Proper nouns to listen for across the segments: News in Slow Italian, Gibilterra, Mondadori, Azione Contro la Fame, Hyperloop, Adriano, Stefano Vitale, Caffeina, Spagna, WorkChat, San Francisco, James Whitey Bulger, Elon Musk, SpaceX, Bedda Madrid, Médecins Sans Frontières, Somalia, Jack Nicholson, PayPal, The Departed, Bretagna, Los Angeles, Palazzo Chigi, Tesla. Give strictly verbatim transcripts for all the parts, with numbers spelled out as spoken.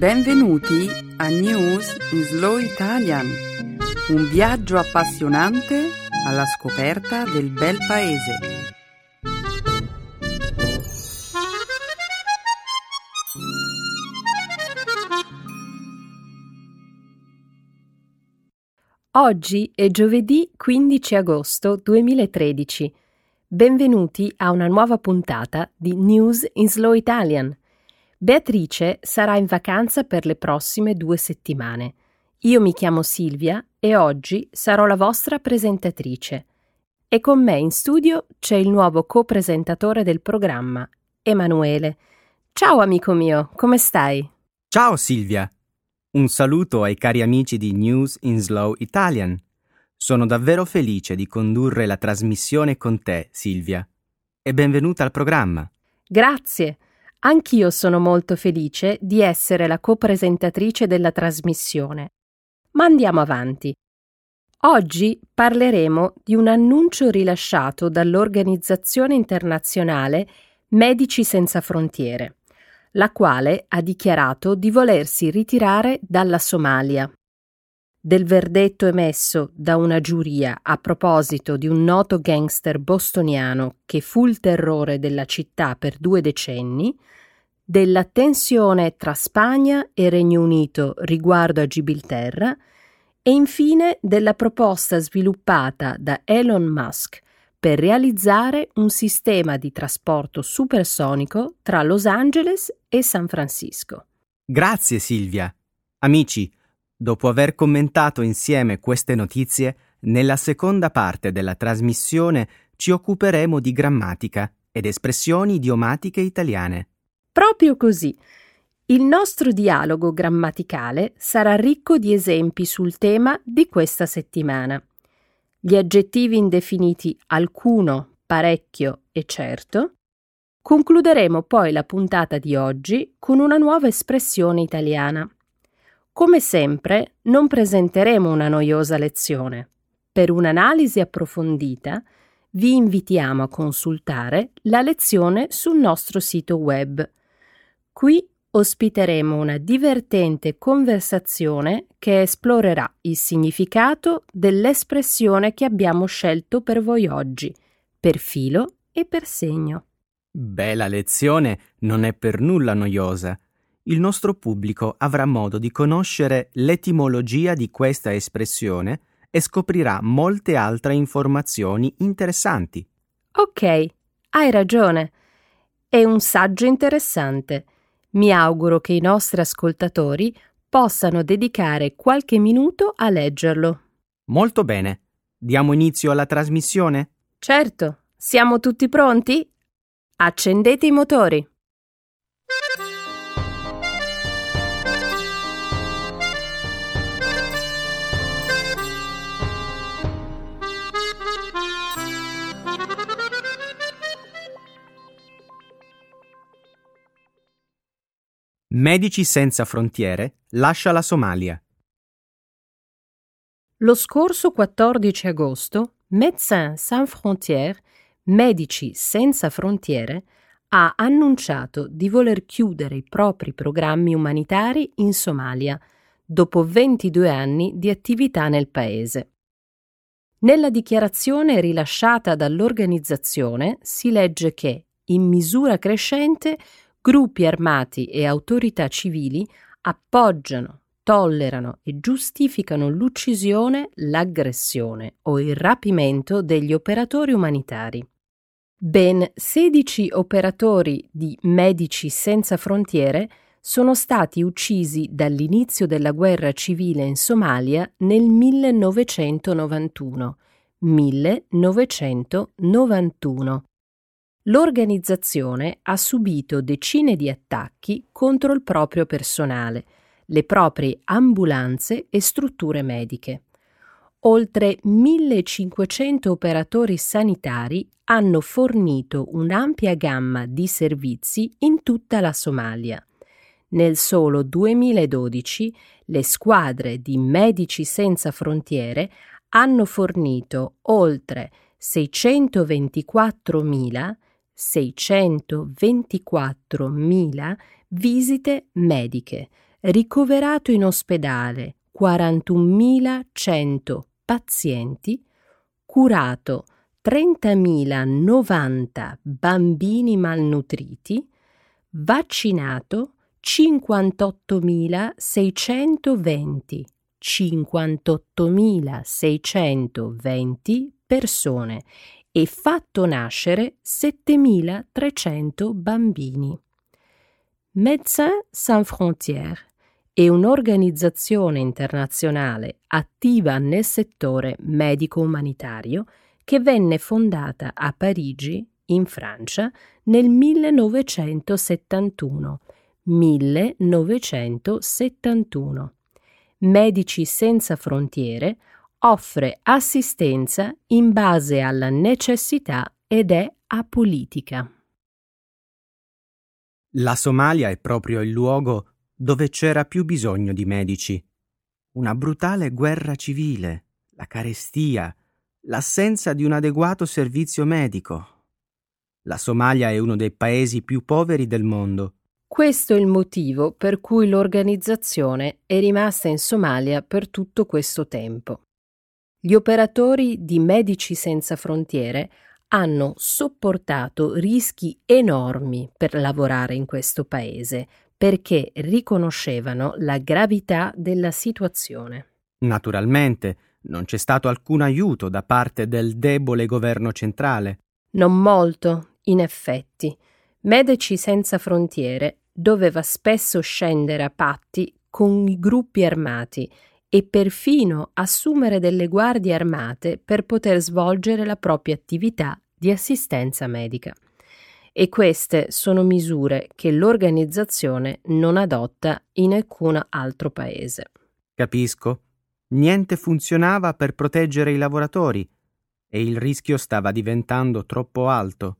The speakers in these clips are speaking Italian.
Benvenuti a News in Slow Italian, un viaggio appassionante alla scoperta del bel paese. Oggi è giovedì quindici agosto duemilatredici. Benvenuti a una nuova puntata di News in Slow Italian. Beatrice sarà in vacanza per le prossime due settimane. Io mi chiamo Silvia e oggi sarò la vostra presentatrice. E con me in studio c'è il nuovo copresentatore del programma, Emanuele. Ciao amico mio, come stai? Ciao Silvia! Un saluto ai cari amici di News in Slow Italian. Sono davvero felice di condurre la trasmissione con te, Silvia. E benvenuta al programma. Grazie! Anch'io sono molto felice di essere la copresentatrice della trasmissione. Ma andiamo avanti. Oggi parleremo di un annuncio rilasciato dall'organizzazione internazionale Medici Senza Frontiere, la quale ha dichiarato di volersi ritirare dalla Somalia. Del verdetto emesso da una giuria a proposito di un noto gangster bostoniano che fu il terrore della città per due decenni, della tensione tra Spagna e Regno Unito riguardo a Gibilterra e infine della proposta sviluppata da Elon Musk per realizzare un sistema di trasporto supersonico tra Los Angeles e San Francisco. Grazie Silvia. Amici, dopo aver commentato insieme queste notizie, nella seconda parte della trasmissione ci occuperemo di grammatica ed espressioni idiomatiche italiane. Proprio così! Il nostro dialogo grammaticale sarà ricco di esempi sul tema di questa settimana. Gli aggettivi indefiniti alcuno, parecchio e certo. Concluderemo poi la puntata di oggi con una nuova espressione italiana. Come sempre, non presenteremo una noiosa lezione. Per un'analisi approfondita, vi invitiamo a consultare la lezione sul nostro sito web. Qui ospiteremo una divertente conversazione che esplorerà il significato dell'espressione che abbiamo scelto per voi oggi, per filo e per segno. Beh, la lezione non è per nulla noiosa. Il nostro pubblico avrà modo di conoscere l'etimologia di questa espressione e scoprirà molte altre informazioni interessanti. Ok, hai ragione. È un saggio interessante. Mi auguro che i nostri ascoltatori possano dedicare qualche minuto a leggerlo. Molto bene. Diamo inizio alla trasmissione? Certo. Siamo tutti pronti? Accendete i motori. Medici Senza Frontiere lascia la Somalia. Lo scorso quattordici agosto, Médecins Sans Frontières, Medici Senza Frontiere, ha annunciato di voler chiudere i propri programmi umanitari in Somalia, dopo ventidue anni di attività nel paese. Nella dichiarazione rilasciata dall'organizzazione si legge che, in misura crescente, gruppi armati e autorità civili appoggiano, tollerano e giustificano l'uccisione, l'aggressione o il rapimento degli operatori umanitari. Ben sedici operatori di Medici Senza Frontiere sono stati uccisi dall'inizio della guerra civile in Somalia nel millenovecentonovantuno. millenovecentonovantuno. L'organizzazione ha subito decine di attacchi contro il proprio personale, le proprie ambulanze e strutture mediche. Oltre millecinquecento operatori sanitari hanno fornito un'ampia gamma di servizi in tutta la Somalia. Nel solo duemiladodici le squadre di Medici Senza Frontiere hanno fornito oltre seicentoventiquattromila seicentoventiquattromila visite mediche, ricoverato in ospedale quarantunomilacento pazienti, curato trentamilanovanta bambini malnutriti, vaccinato cinquantottomilaseicentoventi, cinquantottomilaseicentoventi persone e fatto nascere settemilatrecento bambini. Médecins Sans Frontières è un'organizzazione internazionale attiva nel settore medico-umanitario che venne fondata a Parigi, in Francia, nel millenovecentosettantuno. millenovecentosettantuno. Medici Senza Frontiere offre assistenza in base alla necessità ed è apolitica. La Somalia è proprio il luogo dove c'era più bisogno di medici. Una brutale guerra civile, la carestia, l'assenza di un adeguato servizio medico. La Somalia è uno dei paesi più poveri del mondo. Questo è il motivo per cui l'organizzazione è rimasta in Somalia per tutto questo tempo. Gli operatori di Medici Senza Frontiere hanno sopportato rischi enormi per lavorare in questo paese, perché riconoscevano la gravità della situazione. Naturalmente, non c'è stato alcun aiuto da parte del debole governo centrale. Non molto, in effetti. Medici Senza Frontiere doveva spesso scendere a patti con i gruppi armati e perfino assumere delle guardie armate per poter svolgere la propria attività di assistenza medica. E queste sono misure che l'organizzazione non adotta in alcun altro paese. Capisco. Niente funzionava per proteggere i lavoratori e il rischio stava diventando troppo alto.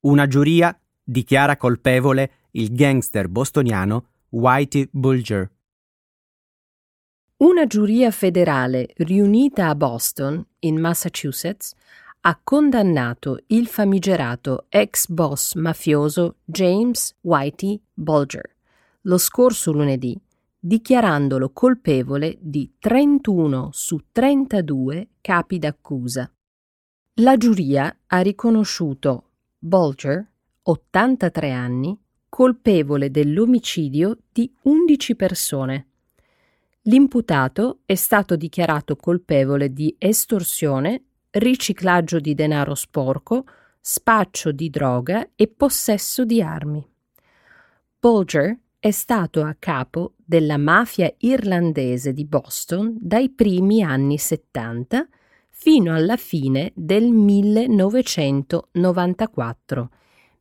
Una giuria dichiara colpevole il gangster bostoniano Whitey Bulger. Una giuria federale riunita a Boston, in Massachusetts, ha condannato il famigerato ex boss mafioso James Whitey Bulger lo scorso lunedì, dichiarandolo colpevole di trentuno su trentadue capi d'accusa. La giuria ha riconosciuto Bulger, ottantatré anni, colpevole dell'omicidio di undici persone. L'imputato è stato dichiarato colpevole di estorsione, riciclaggio di denaro sporco, spaccio di droga e possesso di armi. Bulger è stato a capo della mafia irlandese di Boston dai primi anni settanta fino alla fine del millenovecentonovantaquattro.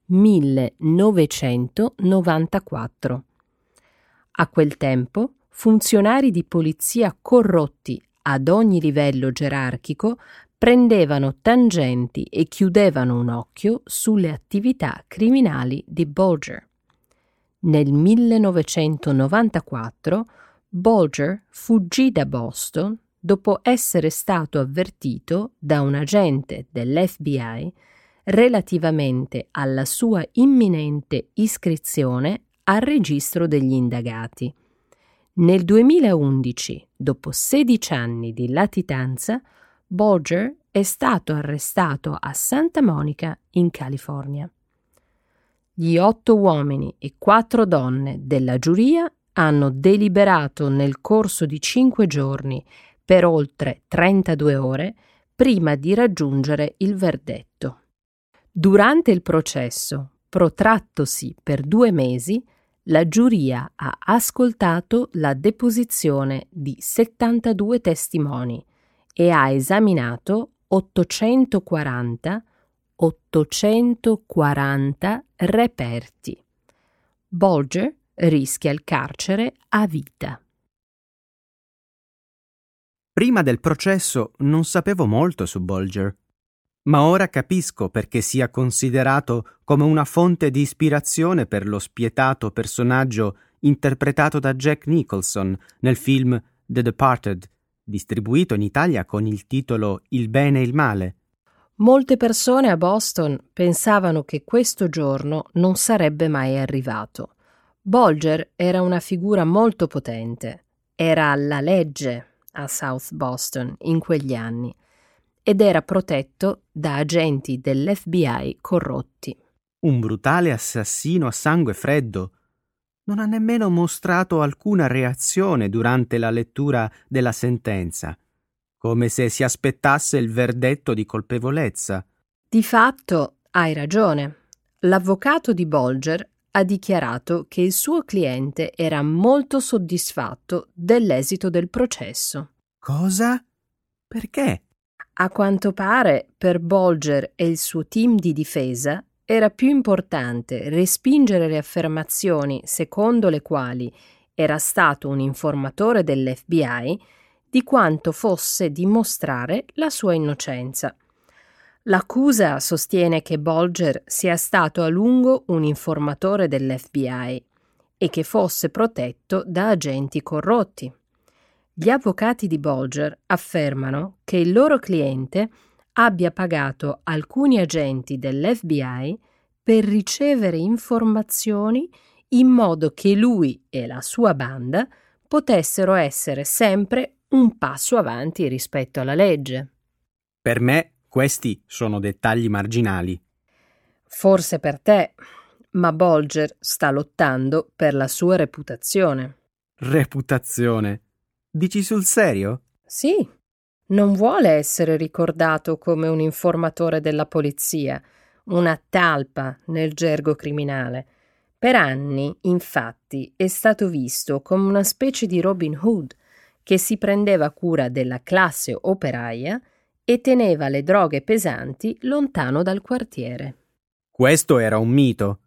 millenovecentonovantaquattro. A quel tempo funzionari di polizia corrotti ad ogni livello gerarchico prendevano tangenti e chiudevano un occhio sulle attività criminali di Bulger. Nel millenovecentonovantaquattro Bulger fuggì da Boston dopo essere stato avvertito da un agente dell'F B I relativamente alla sua imminente iscrizione al registro degli indagati. Nel duemilaundici, dopo sedici anni di latitanza, Bulger è stato arrestato a Santa Monica, in California. Gli otto uomini e quattro donne della giuria hanno deliberato nel corso di cinque giorni per oltre trentadue ore prima di raggiungere il verdetto. Durante il processo, protrattosi per due mesi, la giuria ha ascoltato la deposizione di settantadue testimoni e ha esaminato ottocentoquaranta reperti. Bulger rischia il carcere a vita. Prima del processo non sapevo molto su Bulger. ma ora capisco perché sia considerato come una fonte di ispirazione per lo spietato personaggio interpretato da Jack Nicholson nel film The Departed, distribuito in Italia con il titolo Il bene e il male. Molte persone a Boston pensavano che questo giorno non sarebbe mai arrivato. Bulger era una figura molto potente, era la legge a South Boston in quegli anni ed era protetto da agenti dell'F B I corrotti. Un brutale assassino a sangue freddo. Non ha nemmeno mostrato alcuna reazione durante la lettura della sentenza, come se si aspettasse il verdetto di colpevolezza. Di fatto, hai ragione. L'avvocato di Bulger ha dichiarato che il suo cliente era molto soddisfatto dell'esito del processo. Cosa? Perché? A quanto pare, per Bulger e il suo team di difesa, era più importante respingere le affermazioni secondo le quali era stato un informatore dell'F B I di quanto fosse dimostrare la sua innocenza. L'accusa sostiene che Bulger sia stato a lungo un informatore dell'F B I e che fosse protetto da agenti corrotti. Gli avvocati di Bulger affermano che il loro cliente abbia pagato alcuni agenti dell'F B I per ricevere informazioni in modo che lui e la sua banda potessero essere sempre un passo avanti rispetto alla legge. Per me questi sono dettagli marginali. Forse per te, ma Bulger sta lottando per la sua reputazione. Reputazione? Dici sul serio? Sì. Non vuole essere ricordato come un informatore della polizia, una talpa nel gergo criminale. Per anni, infatti, è stato visto come una specie di Robin Hood che si prendeva cura della classe operaia e teneva le droghe pesanti lontano dal quartiere. Questo era un mito,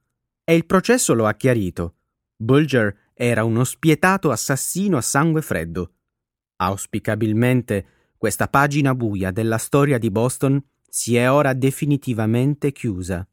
e il processo lo ha chiarito. Bulger era uno spietato assassino a sangue freddo. Auspicabilmente, questa pagina buia della storia di Boston si è ora definitivamente chiusa.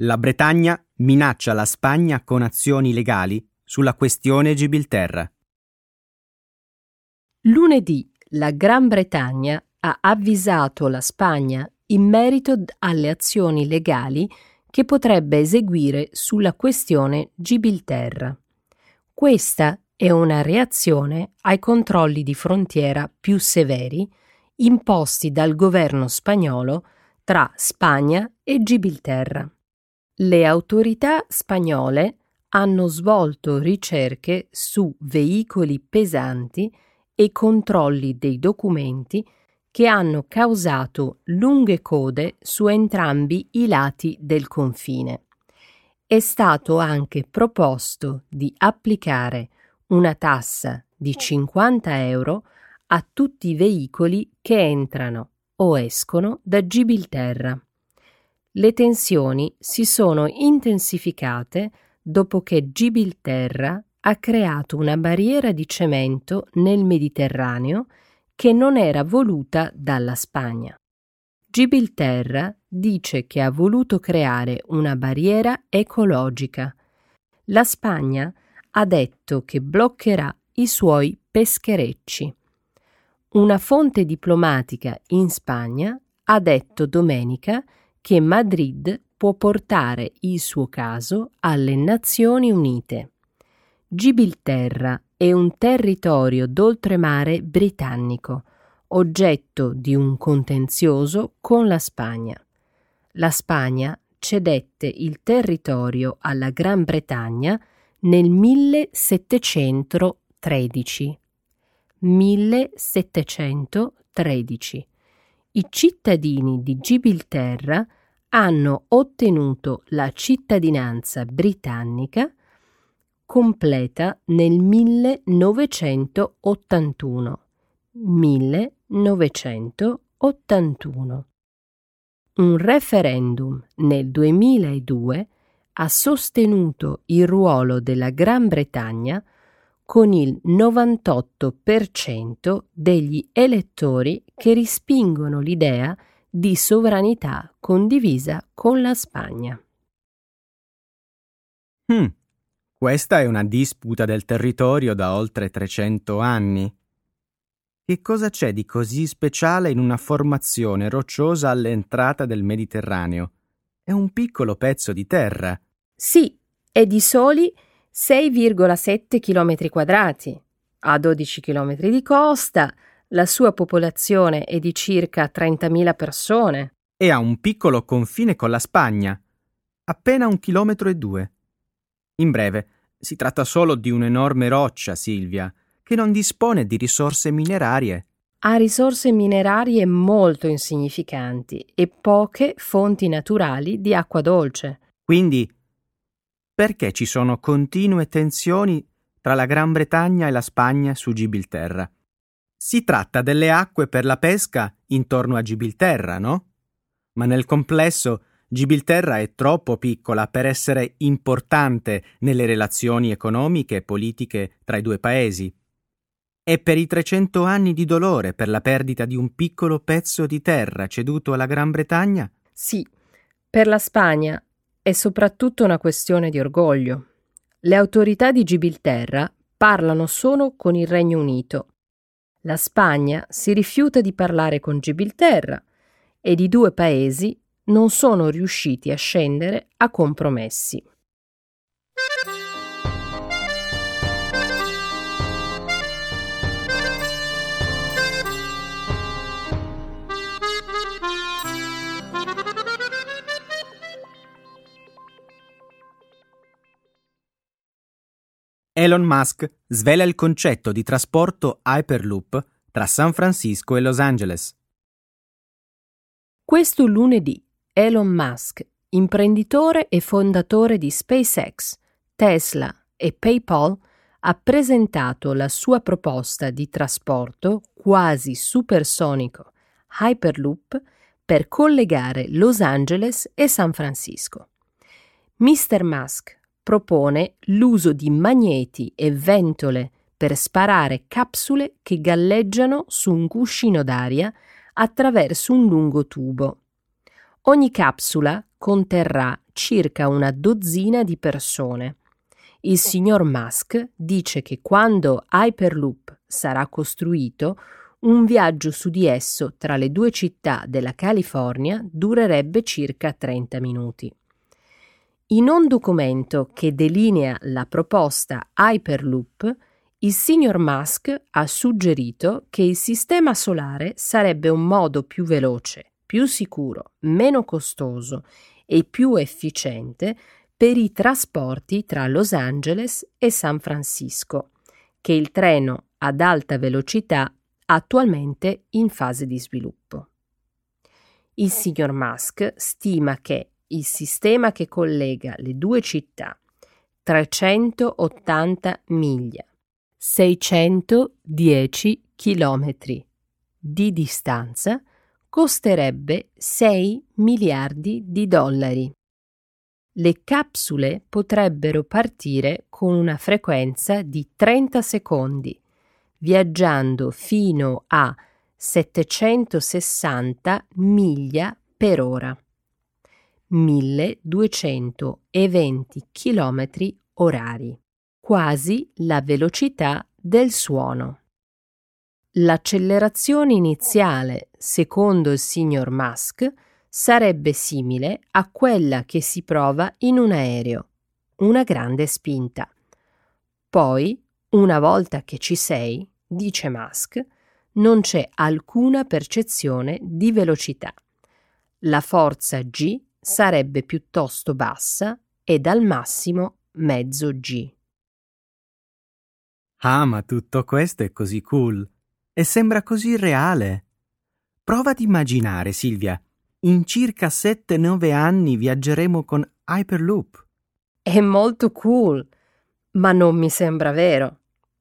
La Bretagna minaccia la Spagna con azioni legali sulla questione Gibilterra. Lunedì la Gran Bretagna ha avvisato la Spagna in merito alle azioni legali che potrebbe eseguire sulla questione Gibilterra. Questa è una reazione ai controlli di frontiera più severi imposti dal governo spagnolo tra Spagna e Gibilterra. Le autorità spagnole hanno svolto ricerche su veicoli pesanti e controlli dei documenti che hanno causato lunghe code su entrambi i lati del confine. È stato anche proposto di applicare una tassa di cinquanta euro a tutti i veicoli che entrano o escono da Gibilterra. Le tensioni si sono intensificate dopo che Gibilterra ha creato una barriera di cemento nel Mediterraneo che non era voluta dalla Spagna. Gibilterra dice che ha voluto creare una barriera ecologica. La Spagna ha detto che bloccherà i suoi pescherecci. Una fonte diplomatica in Spagna ha detto domenica che Madrid può portare il suo caso alle Nazioni Unite. Gibilterra è un territorio d'oltremare britannico, oggetto di un contenzioso con la Spagna. La Spagna cedette il territorio alla Gran Bretagna nel millesettecentotredici. millesettecentotredici. I cittadini di Gibilterra hanno ottenuto la cittadinanza britannica completa nel millenovecentottantuno. millenovecentottantuno. ottantuno. Un referendum nel duemiladue ha sostenuto il ruolo della Gran Bretagna con il novantotto per cento degli elettori che respingono l'idea di sovranità condivisa con la Spagna. Hmm. Questa è una disputa del territorio da oltre trecento anni. Che cosa c'è di così speciale in una formazione rocciosa all'entrata del Mediterraneo? È un piccolo pezzo di terra. Sì, è di soli sei virgola sette chilometri quadrati, ha dodici chilometri di costa, la sua popolazione è di circa trentamila persone. E ha un piccolo confine con la Spagna, appena un chilometro e due. In breve, si tratta solo di un'enorme roccia, Silvia, che non dispone di risorse minerarie. Ha risorse minerarie molto insignificanti e poche fonti naturali di acqua dolce. Quindi, perché ci sono continue tensioni tra la Gran Bretagna e la Spagna su Gibilterra? Si tratta delle acque per la pesca intorno a Gibilterra, no? Ma nel complesso Gibilterra è troppo piccola per essere importante nelle relazioni economiche e politiche tra i due paesi. È per i trecento anni di dolore per la perdita di un piccolo pezzo di terra ceduto alla Gran Bretagna? Sì, per la Spagna è soprattutto una questione di orgoglio. Le autorità di Gibilterra parlano solo con il Regno Unito. La Spagna si rifiuta di parlare con Gibilterra ed i due paesi non sono riusciti a scendere a compromessi. Elon Musk svela il concetto di trasporto Hyperloop tra San Francisco e Los Angeles. Questo lunedì Elon Musk, imprenditore e fondatore di SpaceX, Tesla e PayPal, ha presentato la sua proposta di trasporto quasi supersonico Hyperloop per collegare Los Angeles e San Francisco. mister Musk propone l'uso di magneti e ventole per sparare capsule che galleggiano su un cuscino d'aria attraverso un lungo tubo. Ogni capsula conterrà circa una dozzina di persone. Il signor Musk dice che quando Hyperloop sarà costruito, un viaggio su di esso tra le due città della California durerebbe circa trenta minuti. In un documento che delinea la proposta Hyperloop, il signor Musk ha suggerito che il sistema solare sarebbe un modo più veloce, più sicuro, meno costoso e più efficiente per i trasporti tra Los Angeles e San Francisco, che il treno ad alta velocità attualmente in fase di sviluppo. Il signor Musk stima che il sistema che collega le due città, trecentottanta miglia, seicentodieci chilometri di distanza, costerebbe sei miliardi di dollari. Le capsule potrebbero partire con una frequenza di trenta secondi, viaggiando fino a settecentosessanta miglia per ora. milleduecentoventi chilometri orari, quasi la velocità del suono. L'accelerazione iniziale, secondo il signor Musk, sarebbe simile a quella che si prova in un aereo, una grande spinta. Poi, una volta che ci sei, dice Musk, non c'è alcuna percezione di velocità. La forza G sarebbe piuttosto bassa ed al massimo mezzo G. Ah, ma tutto questo è così cool e sembra così reale. Prova ad immaginare, Silvia, in circa sette nove anni viaggeremo con Hyperloop. È molto cool, ma non mi sembra vero.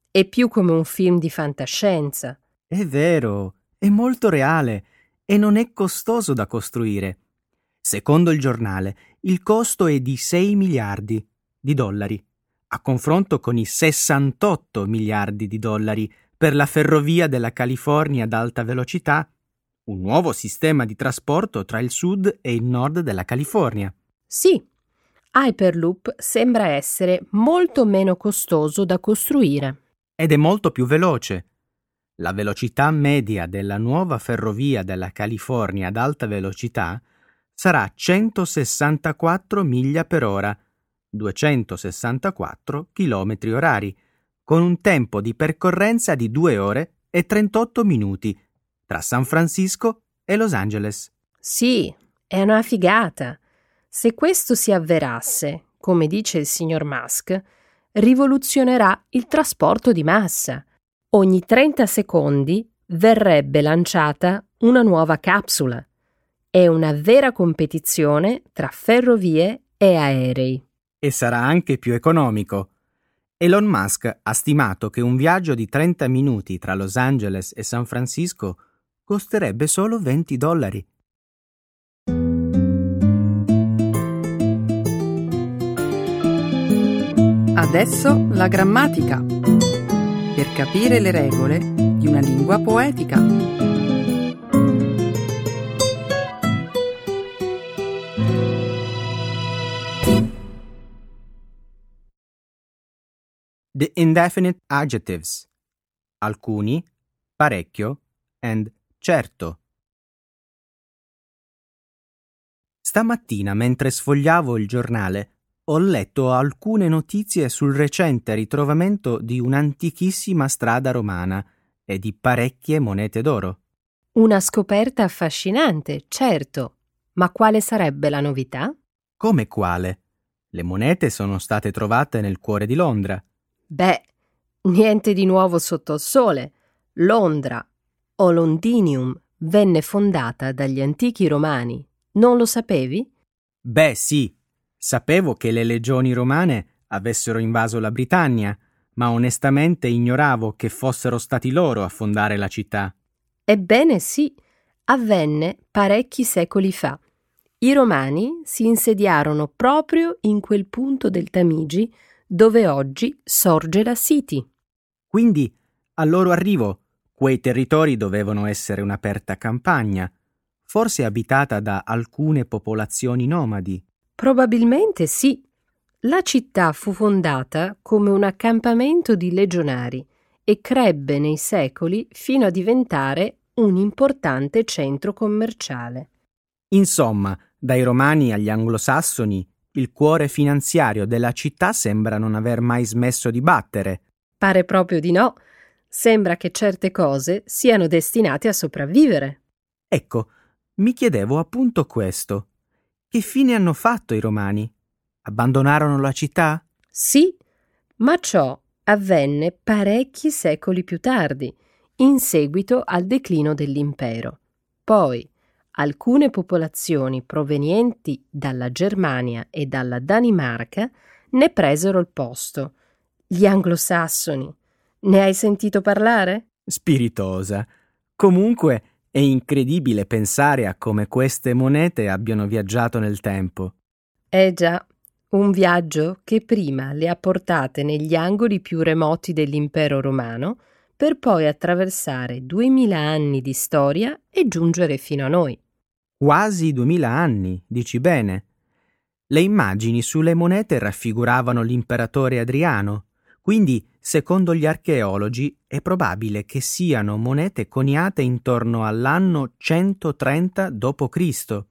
È più come un film di fantascienza. È vero, è molto reale e non è costoso da costruire. Secondo il giornale, il costo è di sei miliardi di dollari, a confronto con i sessantotto miliardi di dollari per la ferrovia della California ad alta velocità, un nuovo sistema di trasporto tra il sud e il nord della California. Sì, Hyperloop sembra essere molto meno costoso da costruire. Ed è molto più veloce. La velocità media della nuova ferrovia della California ad alta velocità sarà centosessantaquattro miglia per ora, duecentosessantaquattro chilometri orari, con un tempo di percorrenza di due ore e trentotto minuti tra San Francisco e Los Angeles. Sì, è una figata. Se questo si avverasse, come dice il signor Musk, rivoluzionerà il trasporto di massa. Ogni trenta secondi verrebbe lanciata una nuova capsula. È una vera competizione tra ferrovie e aerei. E sarà anche più economico. Elon Musk ha stimato che un viaggio di trenta minuti tra Los Angeles e San Francisco costerebbe solo venti dollari. Adesso la grammatica, per capire le regole di una lingua poetica. The indefinite adjectives. Alcuni, parecchio and certo. Stamattina, mentre sfogliavo il giornale, ho letto alcune notizie sul recente ritrovamento di un'antichissima strada romana e di parecchie monete d'oro. Una scoperta affascinante, certo, ma quale sarebbe la novità? Come quale? Le monete sono state trovate nel cuore di Londra. Beh, niente di nuovo sotto il sole. Londra, o Londinium, venne fondata dagli antichi romani. Non lo sapevi? Beh, sì. Sapevo che le legioni romane avessero invaso la Britannia, ma onestamente ignoravo che fossero stati loro a fondare la città. Ebbene sì, avvenne parecchi secoli fa. I romani si insediarono proprio in quel punto del Tamigi dove oggi sorge la City. Quindi, al loro arrivo, quei territori dovevano essere un'aperta campagna, forse abitata da alcune popolazioni nomadi. Probabilmente sì. La città fu fondata come un accampamento di legionari e crebbe nei secoli fino a diventare un importante centro commerciale. Insomma, dai romani agli anglosassoni, il cuore finanziario della città sembra non aver mai smesso di battere. Pare proprio di no. Sembra che certe cose siano destinate a sopravvivere. Ecco, mi chiedevo appunto questo. Che fine hanno fatto i romani? Abbandonarono la città? Sì, ma ciò avvenne parecchi secoli più tardi, in seguito al declino dell'impero. Poi, alcune popolazioni provenienti dalla Germania e dalla Danimarca ne presero il posto. Gli anglosassoni. Ne hai sentito parlare? Spiritosa. Comunque, è incredibile pensare a come queste monete abbiano viaggiato nel tempo. Eh già, un viaggio che prima le ha portate negli angoli più remoti dell'impero romano, per poi attraversare duemila anni di storia e giungere fino a noi. Quasi duemila anni, dici bene. Le immagini sulle monete raffiguravano l'imperatore Adriano, quindi, secondo gli archeologi, è probabile che siano monete coniate intorno all'anno centotrenta dopo Cristo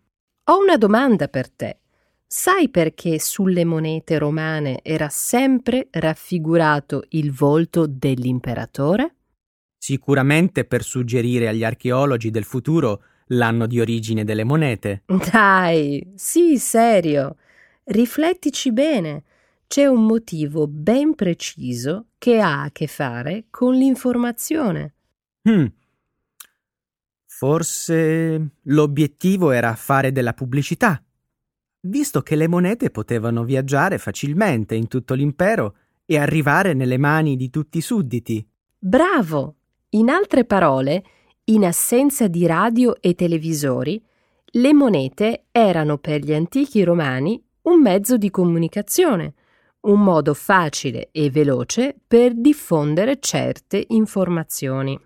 Ho una domanda per te. Sai perché sulle monete romane era sempre raffigurato il volto dell'imperatore? Sicuramente per suggerire agli archeologi del futuro l'anno di origine delle monete. Dai, sì, serio. Riflettici bene. C'è un motivo ben preciso che ha a che fare con l'informazione. Hmm. Forse l'obiettivo era fare della pubblicità. Visto che le monete potevano viaggiare facilmente in tutto l'impero e arrivare nelle mani di tutti i sudditi. Bravo! In altre parole, in assenza di radio e televisori, le monete erano per gli antichi romani un mezzo di comunicazione, un modo facile e veloce per diffondere certe informazioni.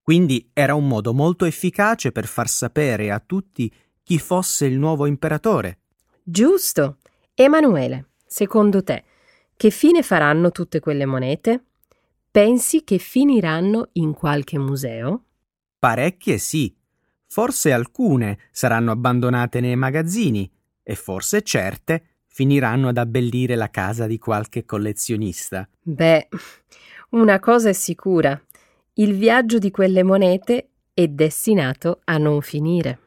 Quindi era un modo molto efficace per far sapere a tutti chi fosse il nuovo imperatore. Giusto! Emanuele, secondo te, che fine faranno tutte quelle monete? Pensi che finiranno in qualche museo? Parecchie sì. Forse alcune saranno abbandonate nei magazzini e forse certe finiranno ad abbellire la casa di qualche collezionista. Beh, una cosa è sicura. Il viaggio di quelle monete è destinato a non finire.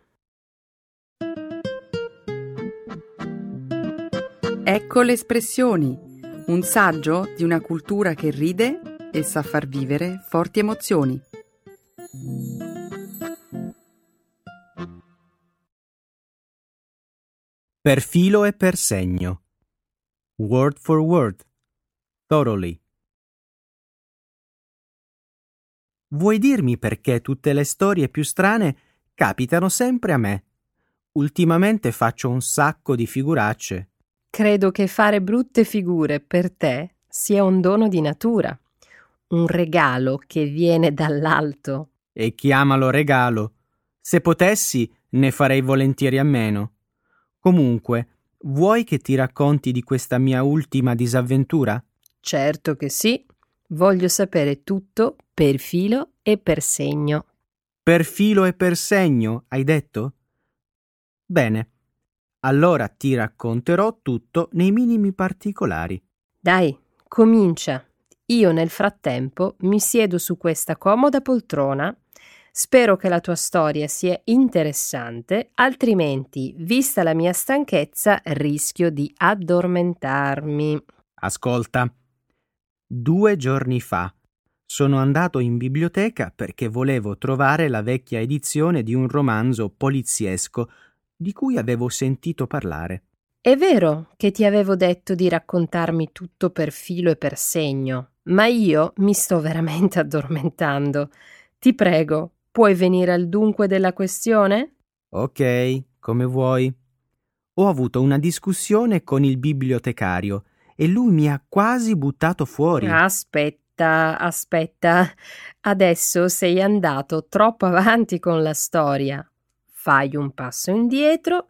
Ecco le espressioni. Un saggio di una cultura che ride e sa far vivere forti emozioni. Per filo e per segno. Word for word. Thoroughly. Vuoi dirmi perché tutte le storie più strane capitano sempre a me? Ultimamente faccio un sacco di figuracce. Credo che fare brutte figure per te sia un dono di natura, un regalo che viene dall'alto. E chiamalo regalo. Se potessi, ne farei volentieri a meno. Comunque, vuoi che ti racconti di questa mia ultima disavventura? Certo che sì. Voglio sapere tutto per filo e per segno. Per filo e per segno, hai detto? Bene. Allora ti racconterò tutto nei minimi particolari. Dai, comincia. Io nel frattempo mi siedo su questa comoda poltrona. Spero che la tua storia sia interessante, altrimenti, vista la mia stanchezza, rischio di addormentarmi. Ascolta. Due giorni fa sono andato in biblioteca perché volevo trovare la vecchia edizione di un romanzo poliziesco di cui avevo sentito parlare. È vero che ti avevo detto di raccontarmi tutto per filo e per segno, ma io mi sto veramente addormentando. Ti prego, puoi venire al dunque della questione? Ok, come vuoi. Ho avuto una discussione con il bibliotecario e lui mi ha quasi buttato fuori. Aspetta, aspetta. Adesso sei andato troppo avanti con la storia. Fai un passo indietro.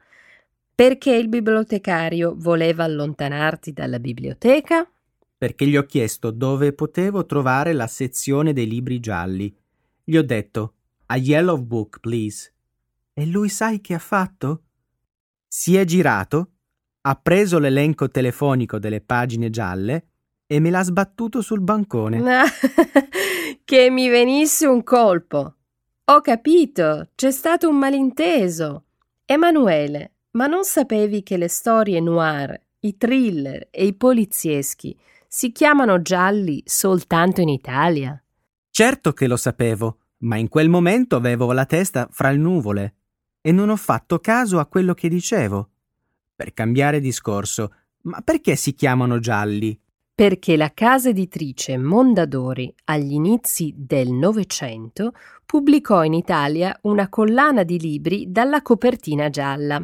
Perché il bibliotecario voleva allontanarti dalla biblioteca? Perché gli ho chiesto dove potevo trovare la sezione dei libri gialli. Gli ho detto, a yellow book, please. E lui sai che ha fatto? Si è girato, ha preso l'elenco telefonico delle pagine gialle e me l'ha sbattuto sul bancone. Che mi venisse un colpo! Ho capito, c'è stato un malinteso. Emanuele, ma non sapevi che le storie noir, i thriller e i polizieschi si chiamano gialli soltanto in Italia? Certo che lo sapevo, ma in quel momento avevo la testa fra le nuvole e non ho fatto caso a quello che dicevo. Per cambiare discorso, ma perché si chiamano gialli? Perché la casa editrice Mondadori, agli inizi del Novecento, pubblicò in Italia una collana di libri dalla copertina gialla.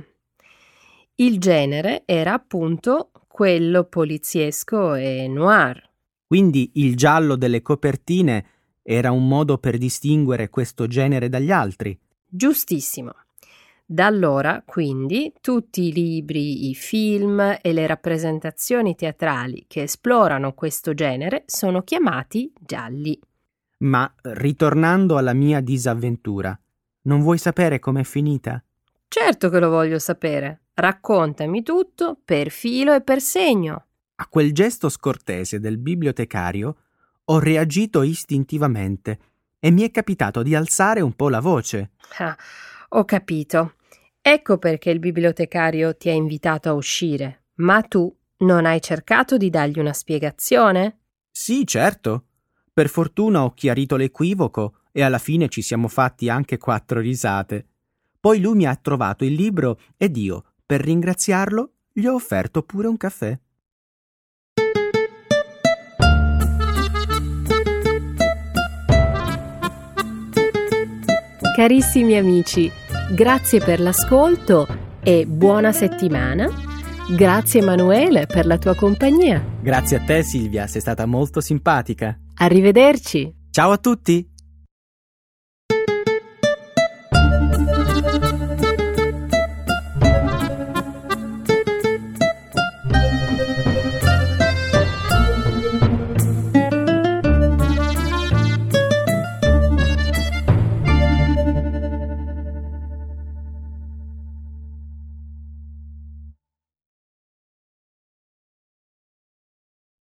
Il genere era appunto quello poliziesco e noir. Quindi il giallo delle copertine era un modo per distinguere questo genere dagli altri. Giustissimo. Da allora, quindi, tutti i libri, i film e le rappresentazioni teatrali che esplorano questo genere sono chiamati gialli. Ma, ritornando alla mia disavventura, non vuoi sapere com'è finita? Certo che lo voglio sapere. Raccontami tutto per filo e per segno. A quel gesto scortese del bibliotecario ho reagito istintivamente e mi è capitato di alzare un po' la voce. Ah, ho capito. Ecco perché il bibliotecario ti ha invitato a uscire, ma tu non hai cercato di dargli una spiegazione? Sì, certo. Per fortuna ho chiarito l'equivoco e alla fine ci siamo fatti anche quattro risate. Poi lui mi ha trovato il libro ed io, per ringraziarlo, gli ho offerto pure un caffè. Carissimi amici, grazie per l'ascolto e buona settimana. Grazie Emanuele per la tua compagnia. Grazie a te Silvia, sei stata molto simpatica. Arrivederci. Ciao a tutti.